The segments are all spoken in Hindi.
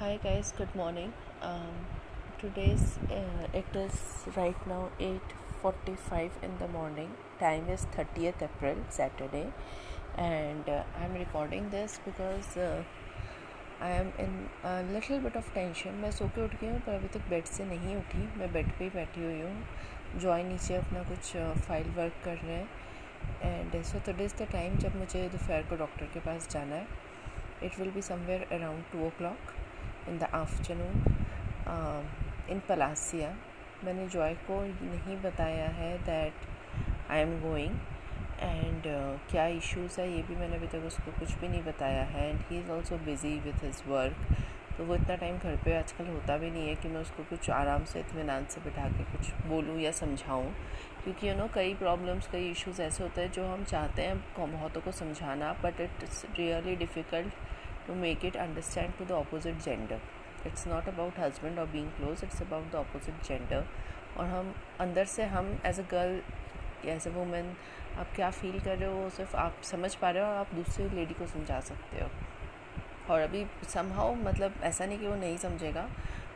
Hi guys, good morning. Today's it is right now 8:45 in the morning. Time is 30th April, Saturday, and I'm recording this because I am in a little bit of tension. मैं सो के उठ गई हूँ पर अभी तक बेड से नहीं उठी, मैं बेड पे ही बैठी हुई हूँ. जॉय नीचे अपना कुछ फाइल वर्क कर रहे हैं and so today is the time जब मुझे दोपहर को डॉक्टर के पास जाना है. It will be somewhere around 2 o'clock in the afternoon in Palacia. मैंने जॉय को नहीं बताया है that I am going and क्या issues है ये भी मैंने अभी तक उसको कुछ भी नहीं बताया है. And he is also busy with his work. तो वो इतना टाइम घर पे आजकल होता भी नहीं है कि मैं उसको कुछ आराम से इत्मीनान से बिठा के कुछ बोलूँ या समझाऊँ, क्योंकि कई प्रॉब्लम्स कई इश्यूज़ ऐसे होते हैं जो हम चाहते हैं बहुतों को समझाना, but it's really difficult to make it understand to the opposite gender. It's not about husband और being close, it's about the opposite gender. और हम अंदर से हम एज अ गर्ल या एज अ वुमेन आप क्या फील कर रहे हो वो सिर्फ आप समझ पा रहे हो और आप दूसरी लेडी को समझा सकते हो. और अभी समहाउ मतलब ऐसा नहीं कि वो नहीं समझेगा,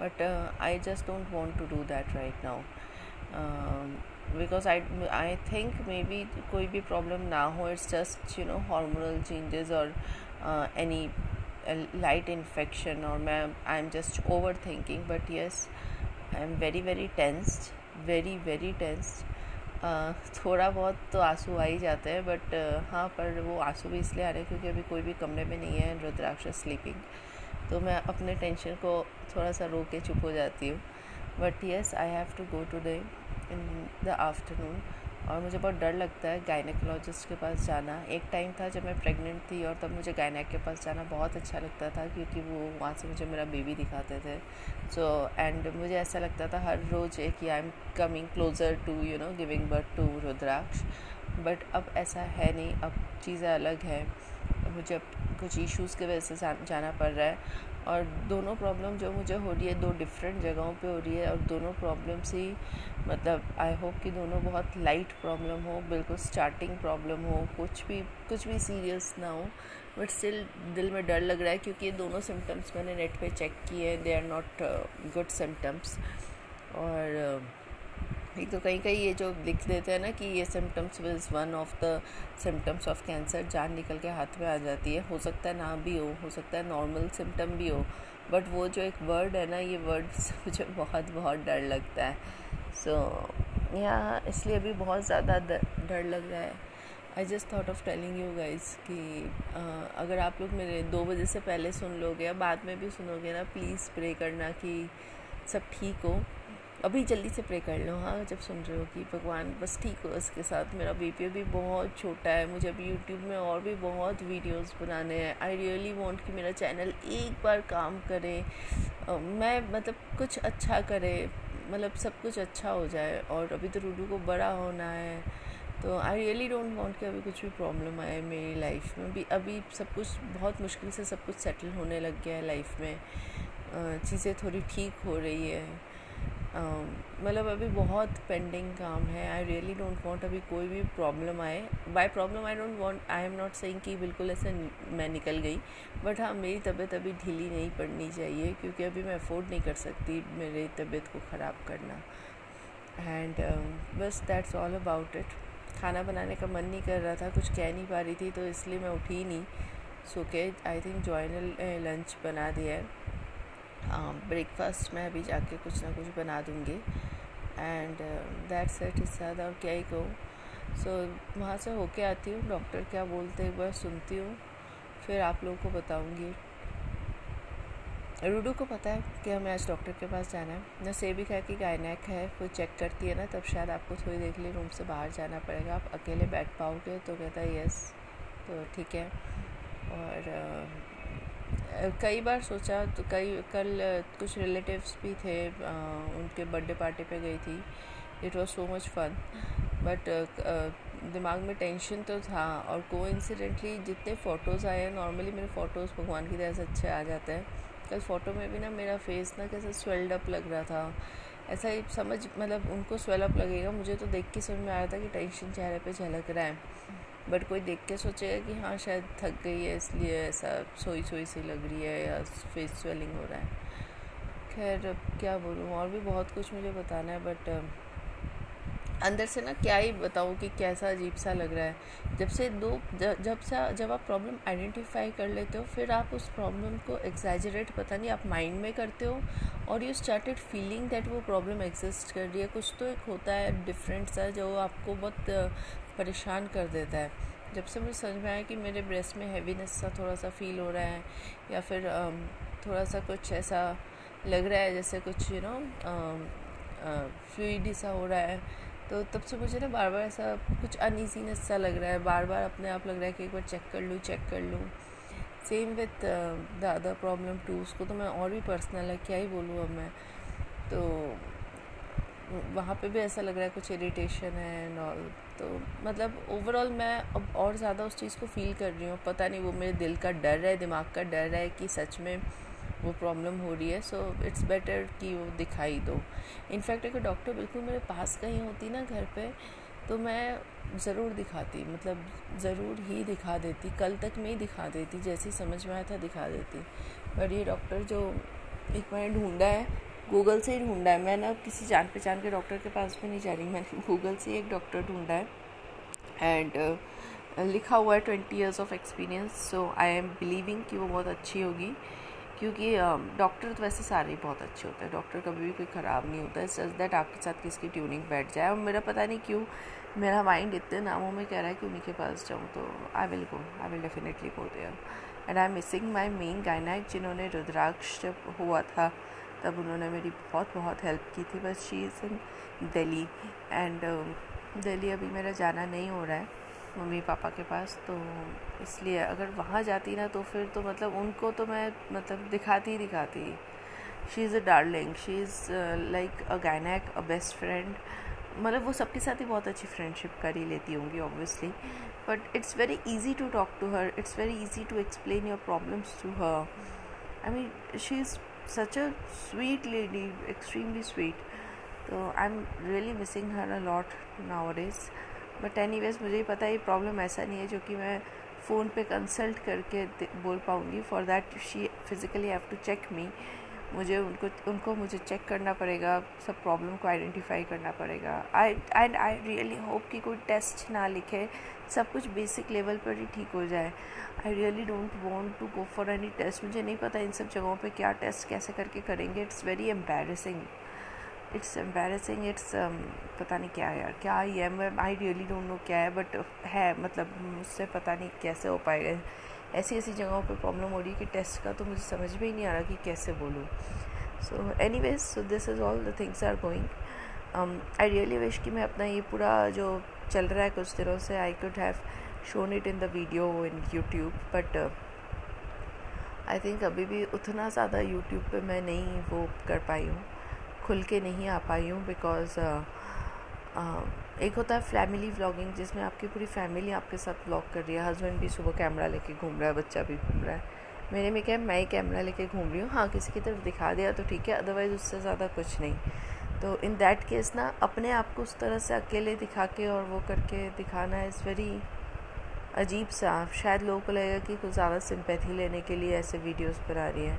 but I just don't want to do that right now because I think may be कोई भी प्रॉब्लम ना हो. इट्स जस्ट हार्मोनल चेंजेस और एनी लाइट इन्फेक्शन. और मैं I am just over thinking, but yes I am very very tensed. थोड़ा बहुत तो आंसू आ ही जाते हैं, बट हाँ, पर वो आंसू भी इसलिए आ रहे हैं क्योंकि अभी कोई भी कमरे में नहीं है. रुद्राक्ष स्लीपिंग, तो मैं अपने टेंशन को थोड़ा सा रो के चुप हो जाती हूँ. But yes, I have to go today in the afternoon. और मुझे बहुत डर लगता है गायनेकोलॉजिस्ट के पास जाना. एक टाइम था जब मैं प्रेग्नेंट थी और तब मुझे गायनेक के पास जाना बहुत अच्छा लगता था, क्योंकि वो वहाँ से मुझे मेरा बेबी दिखाते थे. सो एंड मुझे ऐसा लगता था हर रोज़ एक कि I am coming closer to giving birth to Rudraksh. But अब ऐसा है नहीं, अब चीज़ें अलग हैं. मुझे अब कुछ इश्यूज़ की वजह से जाना पड़ रहा है, और दोनों प्रॉब्लम जो मुझे हो रही है दो डिफरेंट जगहों पे हो रही है. और दोनों प्रॉब्लम्स ही मतलब आई होप कि दोनों बहुत लाइट प्रॉब्लम हो, बिल्कुल स्टार्टिंग प्रॉब्लम हो, कुछ भी सीरियस ना हो. बट स्टिल दिल में डर लग रहा है क्योंकि ये दोनों सिम्टम्स मैंने नेट पे चेक किए हैं, they are not good symptoms. और एक तो कहीं कहीं ये जो लिख देते हैं ना कि ये symptoms is one of the symptoms of cancer, जान निकल के हाथ में आ जाती है. हो सकता है ना भी हो सकता है नॉर्मल सिम्टम भी हो, बट वो जो एक वर्ड है ना, ये वर्ड से मुझे बहुत बहुत डर लगता है. सो यहाँ इसलिए अभी बहुत ज़्यादा डर लग रहा है. I just thought of telling you guys कि अगर आप लोग मेरे 2 बजे से पहले सुन लोगे या बाद में भी सुनोगे ना, प्लीज़ प्रे करना कि सब ठीक हो. अभी जल्दी से प्रे कर लो हाँ, जब सुन रहे हो कि भगवान बस ठीक हो इसके साथ. मेरा बेबी भी बहुत छोटा है, मुझे अभी यूट्यूब में और भी बहुत वीडियोस बनाने हैं. आई रियली वांट कि मेरा चैनल एक बार काम करे, मैं मतलब कुछ अच्छा करे, मतलब सब कुछ अच्छा हो जाए. और अभी तो रूडू को बड़ा होना है, तो आई रियली डोंट वांट कि अभी कुछ भी प्रॉब्लम आए मेरी लाइफ में. भी अभी सब कुछ बहुत मुश्किल से सब कुछ सेटल होने लग गया है लाइफ में, चीज़ें थोड़ी ठीक हो रही है. मतलब अभी बहुत पेंडिंग काम है. आई रियली डोंट वांट अभी कोई भी प्रॉब्लम आए. By problem I don't want, I am not saying कि बिल्कुल ऐसे मैं निकल गई, बट हाँ मेरी तबीयत अभी ढीली नहीं पड़नी चाहिए, क्योंकि अभी मैं अफोर्ड नहीं कर सकती मेरी तबीयत को ख़राब करना. एंड बस दैट्स ऑल अबाउट इट. खाना बनाने का मन नहीं कर रहा था, कुछ कह नहीं पा रही थी, तो इसलिए मैं उठी ही नहीं. सो के आई थिंक जॉय ने लंच बना दिया है. ब्रेकफास्ट मैं अभी जाके कुछ ना कुछ बना दूँगी. एंड दैट्स इट, इससे ज़्यादा और क्या ही कहूँ. सो वहाँ से होके आती हूँ, डॉक्टर क्या बोलते हैं एक बार सुनती हूँ, फिर आप लोगों को बताऊँगी. रूडू को पता है कि हमें आज डॉक्टर के पास जाना है. नसेबिका की गायनेक है, वो चेक करती है ना, तब शायद आपको थोड़ी देर के लिए रूम से बाहर जाना पड़ेगा. आप अकेले बैठ पाओगे? तो कहता है यस, तो ठीक है. और कई बार सोचा तो कल कुछ रिलेटिव्स भी थे, उनके बर्थडे पार्टी पे गई थी. It was so much fun, but दिमाग में टेंशन तो था. और कोइंसिडेंटली जितने फ़ोटोज़ आए हैं, नॉर्मली मेरे फ़ोटोज़ भगवान की दया से अच्छे आ जाते हैं, कल फ़ोटो में भी ना मेरा फेस ना कैसे स्वेल्ड अप लग रहा था. ऐसा ही समझ मतलब उनको स्वेल अप लगेगा, मुझे तो देख के समझ में आ रहा था कि टेंशन चेहरे पर झलक रहा है. बट कोई देख के सोचेगा कि हाँ शायद थक गई है इसलिए ऐसा सोई सोई सी लग रही है या फेस स्वेलिंग हो रहा है। खैर अब क्या बोलूँ, और भी बहुत कुछ मुझे बताना है बट अंदर से ना क्या ही बताऊँ कि कैसा अजीब सा लग रहा है। जब आप प्रॉब्लम आइडेंटिफाई कर लेते हो फिर आप उस प्रॉब्लम को एग्जैजरेट पता नहीं आप माइंड में करते हो और यू स्टार्टेड फीलिंग दैट वो प्रॉब्लम एग्जिस्ट कर रही है। कुछ तो एक होता है डिफरेंट सा जो आपको बहुत परेशान कर देता है। जब से मुझे समझ में आया कि मेरे ब्रेस्ट में हैवीनेस सा थोड़ा सा फील हो रहा है या फिर थोड़ा सा कुछ ऐसा लग रहा है जैसे कुछ यू नो फ्लूइड सा हो रहा है, तो तब से मुझे ना बार बार ऐसा कुछ अनईजीनेस सा लग रहा है, बार बार अपने आप लग रहा है कि एक बार चेक कर लूँ। Same with the other problem too, उसको तो मैं और भी पर्सनल है क्या ही बोलूँ अब मैं, तो वहाँ पे भी ऐसा लग रहा है कुछ इरिटेशन है एंड ऑल। तो मतलब ओवरऑल मैं अब और ज़्यादा उस चीज़ को फील कर रही हूँ। पता नहीं वो मेरे दिल का डर है, दिमाग का डर है कि सच में वो प्रॉब्लम हो रही है। सो इट्स बेटर कि वो दिखाई दो। इनफैक्ट अगर डॉक्टर बिल्कुल मेरे पास कहीं होती ना घर पे, तो मैं ज़रूर दिखाती, मतलब ज़रूर ही दिखा देती, कल तक में ही दिखा देती, जैसे समझ में आया था दिखा देती। बट ये डॉक्टर जो एक मैंने ढूंढा है, गूगल से ही ढूंढा है, मैं ना किसी जान पहचान के डॉक्टर के पास भी नहीं जा रही, मैंने गूगल से एक डॉक्टर ढूंढा है एंड लिखा हुआ है 20 years of experience. So I am believing कि वो बहुत अच्छी होगी क्योंकि डॉक्टर तो वैसे सारे ही बहुत अच्छे होते हैं, डॉक्टर कभी भी कोई ख़राब नहीं होता है। इट्स जस्ट दैट आपके साथ किसकी ट्यूनिंग बैठ जाए। और मेरा पता नहीं क्यों मेरा माइंड इतने नामों में कह रहा है कि उन्हीं के पास जाऊँ, तो I will definitely go there. And I am missing my main gynaec जिन्होंने रुद्राक्ष जब हुआ था तब उन्होंने मेरी बहुत बहुत हेल्प की थी। बस she is in Delhi and Delhi अभी मेरा जाना नहीं हो रहा है मम्मी पापा के पास, तो इसलिए अगर वहाँ जाती ना तो फिर तो मतलब उनको तो मैं मतलब दिखाती। She is a darling, she is like a gynaec, a best friend. मतलब वो सबके साथ ही बहुत अच्छी फ्रेंडशिप कर ही लेती होंगी obviously, but it's very easy to talk to her, it's very easy to explain your problems to her. I mean she is such a sweet lady, extremely sweet. तो I am really missing her a lot nowadays. But anyways मुझे ही पता है ये प्रॉब्लम ऐसा नहीं है जो कि मैं फ़ोन पे कंसल्ट करके बोल पाऊँगी। For that she physically have to check me, मुझे उनको मुझे चेक करना पड़ेगा, सब प्रॉब्लम को आइडेंटिफाई करना पड़ेगा। आई रियली होप कि कोई टेस्ट ना लिखे, सब कुछ बेसिक लेवल पर ही ठीक हो जाए। I really don't want to go for any test. मुझे नहीं पता इन सब जगहों पर क्या टेस्ट कैसे करके करेंगे। It's very embarrassing. इट्स पता नहीं क्या यार, क्या ही है, मैं आई रियली डोंट नो क्या है, बट है मतलब मुझसे पता नहीं कैसे हो पाएगा। ऐसी जगहों पे प्रॉब्लम हो रही है कि टेस्ट का तो मुझे समझ में ही नहीं आ रहा कि कैसे बोलूँ। So anyways, so this is all the things are going. I really wish कि मैं अपना ये पूरा जो चल रहा है कुछ दिनों से, I could have shown it in the video in YouTube, but I think अभी भी उतना ज़्यादा यूट्यूब पर मैं नहीं वो कर पाई हूँ, खुल के नहीं आ पाई हूँ। बिकॉज एक होता है फैमिली व्लॉगिंग जिसमें आपकी पूरी फैमिली आपके साथ व्लॉग कर रही है, हस्बैंड भी सुबह कैमरा लेके घूम रहा है, बच्चा भी घूम रहा है। मेरे में क्या है, मैं ही कैमरा लेके घूम रही हूँ। हाँ किसी की तरफ दिखा दिया तो ठीक है, अदरवाइज़ उससे ज़्यादा कुछ नहीं। तो इन दैट केस ना अपने आप को उस तरह से अकेले दिखा के और वो करके दिखाना इज़ वेरी अजीब सा। शायद लोगों को लगेगा कि कुछ ज़्यादा सिंपैथी लेने के लिए ऐसे वीडियोस बना रही है।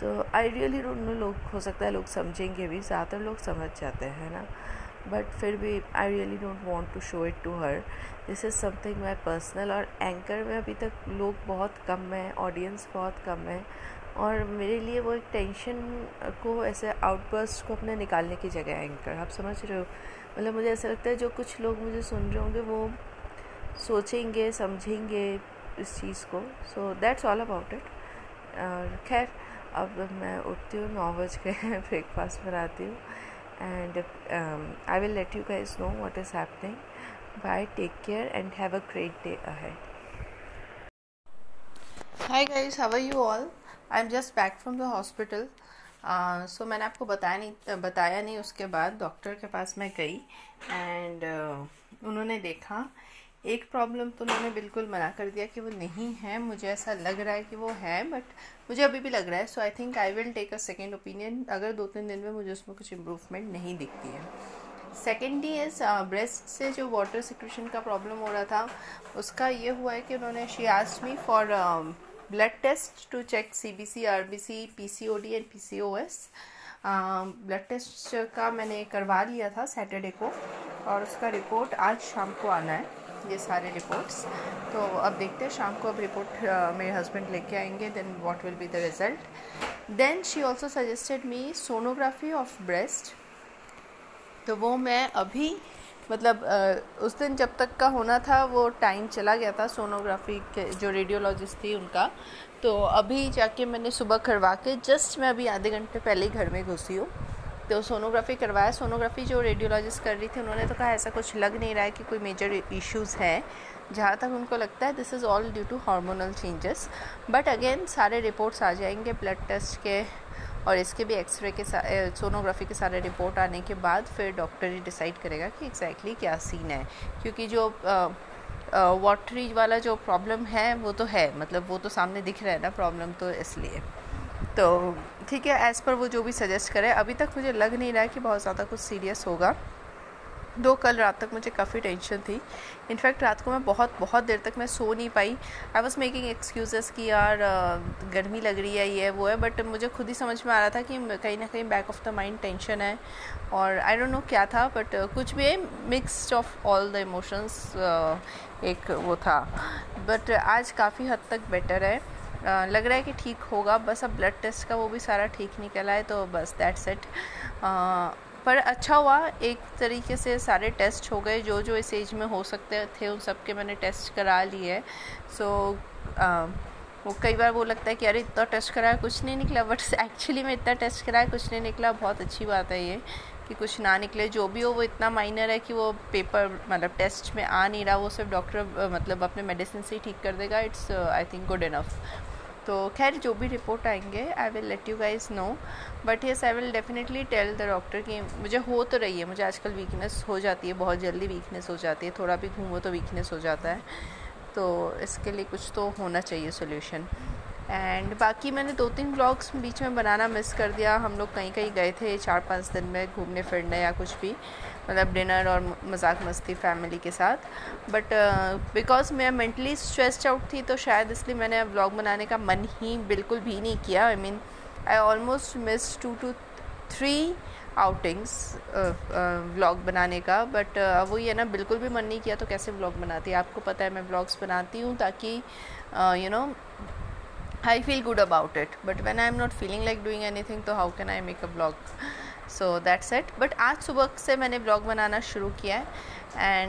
So I really don't know, लोग हो सकता है लोग समझेंगे भी, ज़्यादातर लोग समझ जाते हैं ना, बट फिर भी I really don't want to show it to her. This is something my personal. और एंकर में अभी तक लोग बहुत कम हैं, ऑडियंस बहुत कम है, और मेरे लिए वो एक टेंशन को ऐसे आउटबर्स्ट को अपने निकालने की जगह है एंकर। आप समझ रहे हो, मतलब मुझे ऐसा लगता है जो कुछ लोग मुझे सुन रहे होंगे वो सोचेंगे समझेंगे इस चीज़ को। So that's all about it. खैर अब मैं उठती हूँ, 9 बज के ब्रेकफास्ट बनाती हूँ and I will let you guys know what is happening. Bye, take care and have a great day ahead. Hi guys, how are you all? I am just back from the hospital. So मैंने आपको बताया नहीं उसके बाद डॉक्टर के पास मैं गई एंड उन्होंने देखा एक प्रॉब्लम, तो उन्होंने बिल्कुल मना कर दिया कि वो नहीं है। मुझे ऐसा लग रहा है कि वो है बट मुझे अभी भी लग रहा है। So I think I will take a second opinion अगर 2-3 दिन में मुझे उसमें कुछ इम्प्रूवमेंट नहीं दिखती है। सेकेंड इज ब्रेस्ट से जो वाटर सिक्रेशन का प्रॉब्लम हो रहा था उसका ये हुआ है कि उन्होंने she asked me for blood test to check CBC RBC PCOD and PCOS. Blood test का मैंने करवा लिया था सैटरडे को और उसका रिपोर्ट आज शाम को आना है, ये सारे रिपोर्ट्स। तो अब देखते हैं शाम को, अब रिपोर्ट मेरे हस्बैंड लेके आएंगे, then what will be the result. Then she also suggested me sonography of breast. तो वो मैं अभी मतलब उस दिन जब तक का होना था वो टाइम चला गया था सोनोग्राफी के जो रेडियोलॉजिस्ट थी उनका, तो अभी जाके मैंने सुबह करवा के जस्ट मैं अभी आधे घंटे पहले ही घर में घुसी हूँ। तो सोनोग्राफी करवाया, सोनोग्राफी जो रेडियोलॉजिस्ट कर रही थी उन्होंने तो कहा ऐसा कुछ लग नहीं रहा है कि कोई मेजर इश्यूज़ हैं, जहाँ तक उनको लगता है this is all due to hormonal changes. But again सारे रिपोर्ट्स आ जाएंगे ब्लड टेस्ट के और इसके भी एक्सरे के सोनोग्राफी के सारे रिपोर्ट आने के बाद फिर डॉक्टर ही डिसाइड करेगा कि एग्जैक्टली क्या सीन है, क्योंकि जो वाटरी वाला जो प्रॉब्लम है वो तो है, मतलब वो तो सामने दिख रहा है ना प्रॉब्लम, तो इसलिए तो ठीक है एज़ पर वो जो भी सजेस्ट करे। अभी तक मुझे लग नहीं रहा है कि बहुत ज़्यादा कुछ सीरियस होगा, दो कल रात तक मुझे काफ़ी टेंशन थी। इनफैक्ट रात को मैं बहुत देर तक मैं सो नहीं पाई। आई वॉज मेकिंग एक्सक्यूज़ेस कि यार गर्मी लग रही है, ये वो है, बट मुझे खुद ही समझ में आ रहा था कि कहीं ना कहीं back of the mind tension है और आई डोंट नो क्या था, बट कुछ भी mixed of all the emotions एक वो था। बट आज काफ़ी हद तक बेटर है, लग रहा है कि ठीक होगा, बस अब ब्लड टेस्ट का वो भी सारा ठीक निकला है, तो बस दैट्स इट। पर अच्छा हुआ एक तरीके से सारे टेस्ट हो गए जो इस एज में हो सकते थे, उन सब के मैंने टेस्ट करा लिए। सो वो कई बार वो लगता है कि अरे इतना टेस्ट कराया कुछ नहीं निकला, बट एक्चुअली में इतना टेस्ट कराया कुछ नहीं निकला, बहुत अच्छी बात है ये कि कुछ ना निकले। जो भी हो वो इतना माइनर है कि वो पेपर मतलब टेस्ट में आ नहीं रहा, वो सिर्फ डॉक्टर मतलब अपने मेडिसिन से ही ठीक कर देगा। It's I think good enough. तो खैर जो भी रिपोर्ट आएंगे I will let you guys know, but yes I will definitely tell the doctor कि मुझे हो तो रही है, मुझे आजकल वीकनेस हो जाती है, बहुत जल्दी वीकनेस हो जाती है, थोड़ा भी घूमो तो वीकनेस हो जाता है, तो इसके लिए कुछ तो होना चाहिए सोल्यूशन। एंड बाकी मैंने 2-3 व्लॉग्स बीच में बनाना मिस कर दिया, हम लोग कहीं गए थे 4-5 दिन में घूमने फिरने या कुछ भी, मतलब डिनर और मजाक मस्ती फैमिली के साथ। बट बिकॉज मैं मेंटली स्ट्रेस्ड आउट थी तो शायद इसलिए मैंने व्लॉग बनाने का मन ही बिल्कुल भी नहीं किया। I mean I almost miss 2-3 outings vlog बनाने का, बट वो ये ना बिल्कुल भी मन नहीं किया तो कैसे व्लॉग बनाती। आपको पता है मैं व्लॉग्स बनाती हूँ ताकि you know I feel good about it, but when I'm not feeling like doing anything, तो how can I make a vlog? So that's it. But आज सुबह से मैंने vlog बनाना शुरू किया है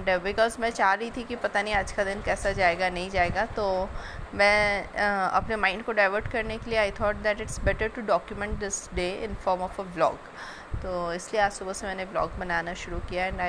and because मैं चाह रही थी कि पता नहीं आज का दिन कैसा जाएगा नहीं जाएगा, तो मैं अपने mind को divert करने के लिए I thought that it's better to document this day in form of a vlog. तो इसलिए आज सुबह से मैंने vlog बनाना शुरू किया and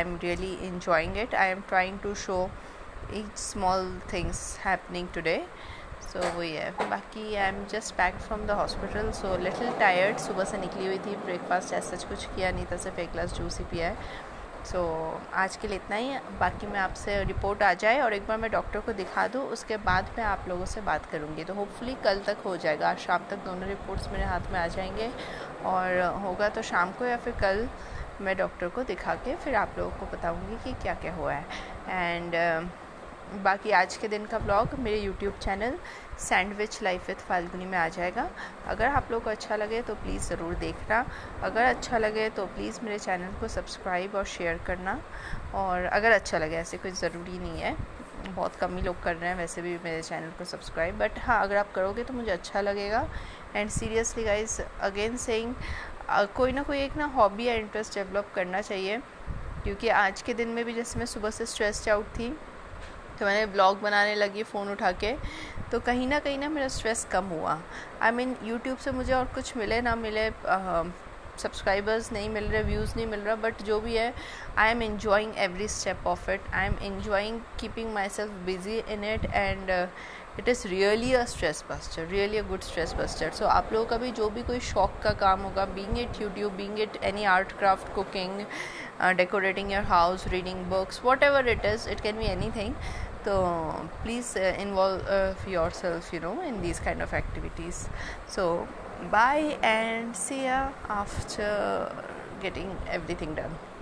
I'm really enjoying it. I am trying to show each small things happening today. तो वही है। बाकी I am just back from the hospital, so little tired, सुबह से निकली हुई थी, ब्रेकफास्ट ऐसा कुछ किया नहीं था, सिर्फ 1 ग्लास जूस ही पिया है। सो आज के लिए इतना ही। बाकी मैं आपसे रिपोर्ट आ जाए और एक बार मैं डॉक्टर को दिखा दूँ, उसके बाद मैं आप लोगों से बात करूँगी, तो होपफुली कल तक हो जाएगा। आज शाम तक दोनों रिपोर्ट्स मेरे हाथ में आ जाएंगे और होगा तो शाम को या फिर कल मैं डॉक्टर को दिखा के फिर आप लोगों को बताऊँगी कि क्या क्या हुआ है। एंड बाकी आज के दिन का व्लॉग मेरे YouTube channel sandwich life with Falguni में आ जाएगा। अगर आप लोग को अच्छा लगे तो प्लीज़ ज़रूर देखना, अगर अच्छा लगे तो प्लीज़ मेरे चैनल को सब्सक्राइब और शेयर करना, और अगर अच्छा लगे, ऐसे कोई ज़रूरी नहीं है, बहुत कम ही लोग कर रहे हैं वैसे भी मेरे चैनल को सब्सक्राइब, बट हाँ अगर आप करोगे तो मुझे अच्छा लगेगा। And seriously guys again saying, कोई ना कोई एक ना हॉबी या इंटरेस्ट डेवलप करना चाहिए, क्योंकि आज के दिन में भी जैसे मैं सुबह से स्ट्रेस्ड आउट थी तो मैंने व्लॉग बनाने लगी फ़ोन उठा के, तो कहीं ना मेरा स्ट्रेस कम हुआ। आई मीन यूट्यूब से मुझे और कुछ मिले ना मिले, सब्सक्राइबर्स नहीं मिल रहे, व्यूज़ नहीं मिल रहा, बट जो भी है I am enjoying every step of it, I am enjoying keeping my self busy in it and it is really a stress buster, really a good stress buster. So आप लोगों का भी जो भी कोई शौक का काम होगा, being it YouTube, being it any art craft, cooking, decorating your house, reading books, whatever it is, it can be anything, तो please involve yourself you know in these kind of activities. So bye and see ya after getting everything done.